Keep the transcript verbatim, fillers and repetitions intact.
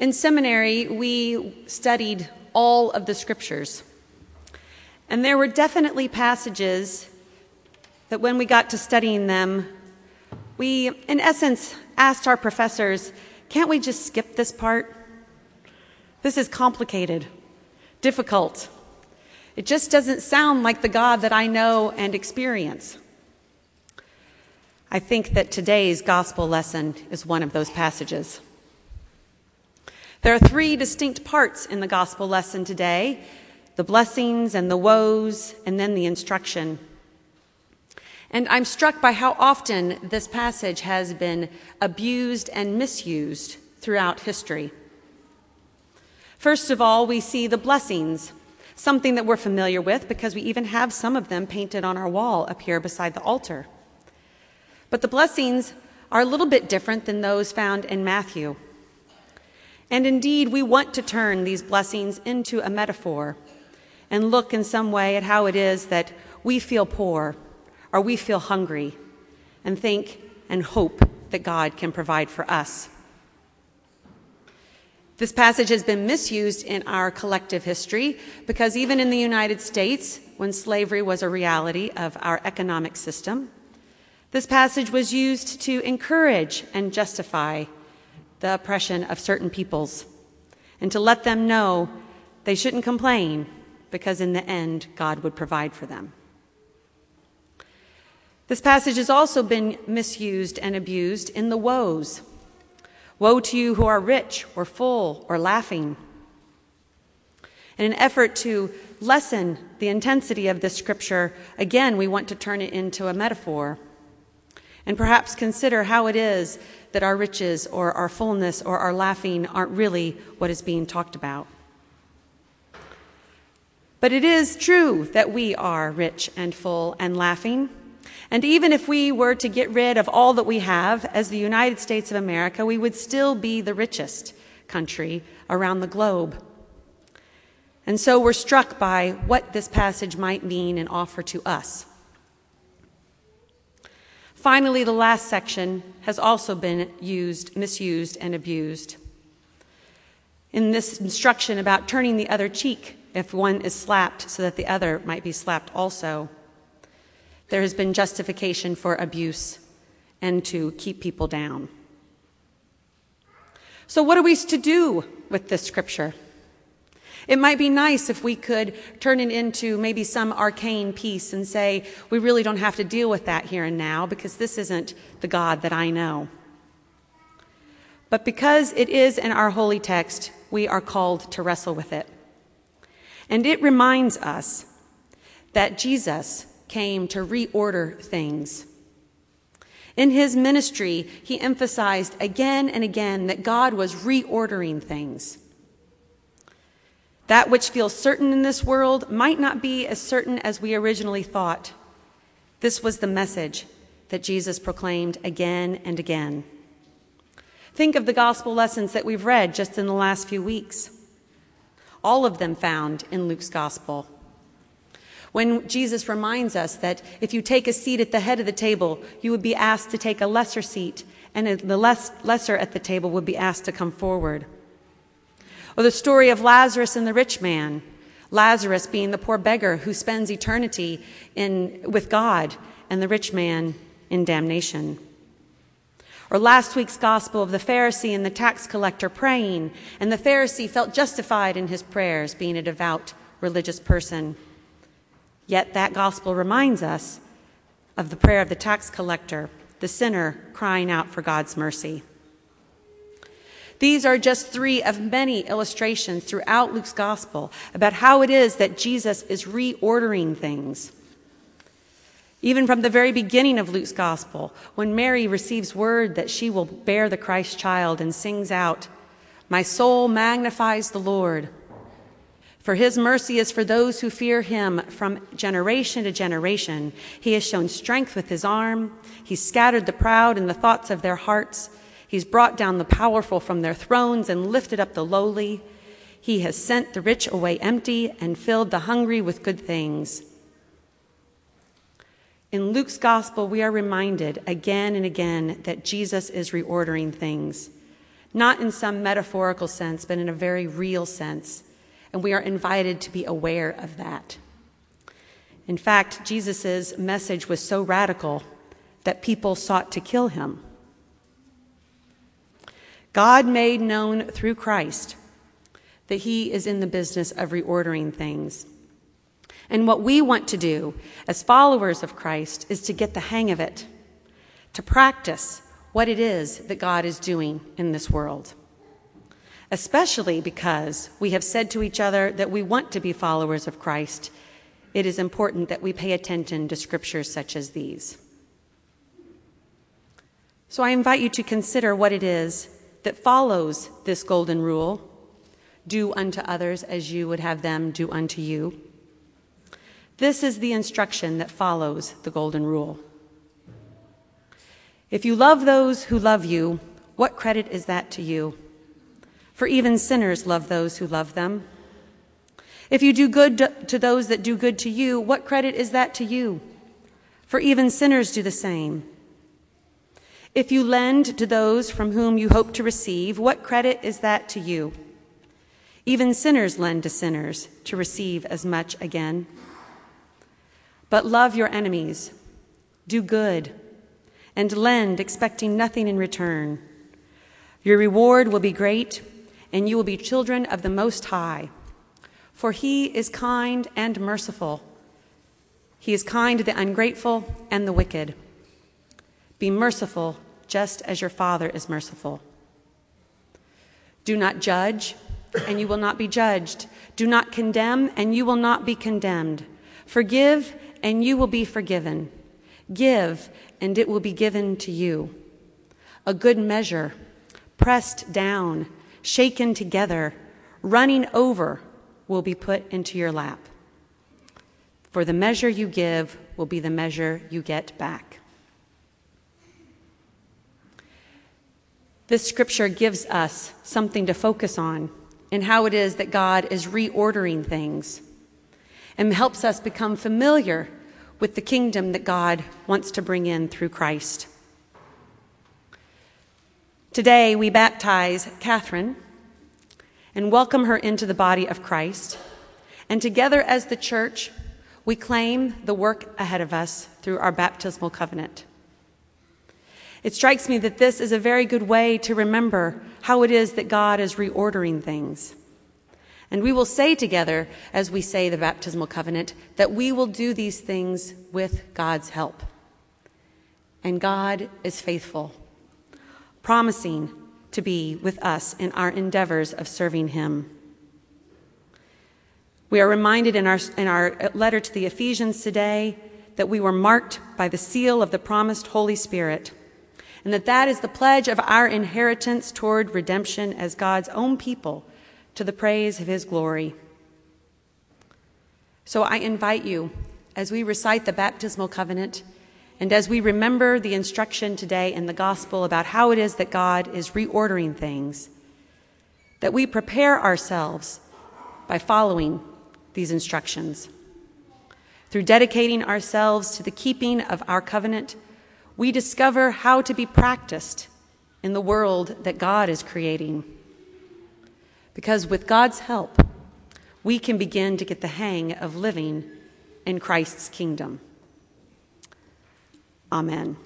In seminary, we studied all of the scriptures. And there were definitely passages that when we got to studying them, we, in essence, asked our professors, can't we just skip this part? This is complicated, difficult. It just doesn't sound like the God that I know and experience. I think that today's gospel lesson is one of those passages. There are three distinct parts in the gospel lesson today: the blessings and the woes, and then the instruction. And I'm struck by how often this passage has been abused and misused throughout history. First of all, we see the blessings, something that we're familiar with because we even have some of them painted on our wall up here beside the altar. But the blessings are a little bit different than those found in Matthew. And indeed, we want to turn these blessings into a metaphor and look in some way at how it is that we feel poor or we feel hungry and think and hope that God can provide for us. This passage has been misused in our collective history because even in the United States, when slavery was a reality of our economic system, this passage was used to encourage and justify the oppression of certain peoples and to let them know they shouldn't complain because in the end, God would provide for them. This passage has also been misused and abused in the woes. Woe to you who are rich or full or laughing. In an effort to lessen the intensity of this scripture, again, we want to turn it into a metaphor and perhaps consider how it is that our riches or our fullness or our laughing aren't really what is being talked about. But it is true that we are rich and full and laughing. And even if we were to get rid of all that we have as the United States of America, we would still be the richest country around the globe. And so we're struck by what this passage might mean and offer to us. Finally, the last section has also been used, misused, and abused. In this instruction about turning the other cheek if one is slapped so that the other might be slapped also, there has been justification for abuse and to keep people down. So what are we to do with this scripture? It might be nice if we could turn it into maybe some arcane piece and say, we really don't have to deal with that here and now because this isn't the God that I know. But because it is in our holy text, we are called to wrestle with it. And it reminds us that Jesus came to reorder things. In his ministry, he emphasized again and again that God was reordering things. That which feels certain in this world might not be as certain as we originally thought. This was the message that Jesus proclaimed again and again. Think of the gospel lessons that we've read just in the last few weeks. All of them found in Luke's gospel. When Jesus reminds us that if you take a seat at the head of the table, you would be asked to take a lesser seat, and the less, lesser at the table would be asked to come forward. Or the story of Lazarus and the rich man, Lazarus being the poor beggar who spends eternity in, with God and the rich man in damnation. Or last week's gospel of the Pharisee and the tax collector praying, and the Pharisee felt justified in his prayers, being a devout religious person. Yet that gospel reminds us of the prayer of the tax collector, the sinner crying out for God's mercy. These are just three of many illustrations throughout Luke's gospel about how it is that Jesus is reordering things. Even from the very beginning of Luke's gospel, when Mary receives word that she will bear the Christ child and sings out, "My soul magnifies the Lord. For his mercy is for those who fear him from generation to generation. He has shown strength with his arm. He's scattered the proud in the thoughts of their hearts. He's brought down the powerful from their thrones and lifted up the lowly. He has sent the rich away empty and filled the hungry with good things." In Luke's gospel, we are reminded again and again that Jesus is reordering things, not in some metaphorical sense, but in a very real sense. And we are invited to be aware of that. In fact, Jesus's message was so radical that people sought to kill him. God made known through Christ that he is in the business of reordering things. And what we want to do as followers of Christ is to get the hang of it, to practice what it is that God is doing in this world, especially because we have said to each other that we want to be followers of Christ. It is important that we pay attention to scriptures such as these. So I invite you to consider what it is that follows this golden rule, do unto others as you would have them do unto you. This is the instruction that follows the golden rule. If you love those who love you, what credit is that to you? For even sinners love those who love them. If you do good to those that do good to you, what credit is that to you? For even sinners do the same. If you lend to those from whom you hope to receive, what credit is that to you? Even sinners lend to sinners to receive as much again. But love your enemies, do good, and lend, expecting nothing in return. Your reward will be great, and you will be children of the Most High. For he is kind and merciful. He is kind to the ungrateful and the wicked. Be merciful, just as your Father is merciful. Do not judge, and you will not be judged. Do not condemn, and you will not be condemned. Forgive, and you will be forgiven. Give, and it will be given to you. A good measure, pressed down, shaken together, running over, will be put into your lap. For the measure you give will be the measure you get back. This scripture gives us something to focus on in how it is that God is reordering things and helps us become familiar with the kingdom that God wants to bring in through Christ. Today we baptize Catherine and welcome her into the body of Christ. And together as the church, we claim the work ahead of us through our baptismal covenant. It strikes me that this is a very good way to remember how it is that God is reordering things. And we will say together, as we say the baptismal covenant, that we will do these things with God's help. And God is faithful, promising to be with us in our endeavors of serving him. We are reminded in our, in our letter to the Ephesians today that we were marked by the seal of the promised Holy Spirit, and that that is the pledge of our inheritance toward redemption as God's own people, to the praise of his glory. So I invite you, as we recite the baptismal covenant, and as we remember the instruction today in the gospel about how it is that God is reordering things, that we prepare ourselves by following these instructions. Through dedicating ourselves to the keeping of our covenant, we discover how to be practiced in the world that God is creating. Because with God's help, we can begin to get the hang of living in Christ's kingdom. Amen.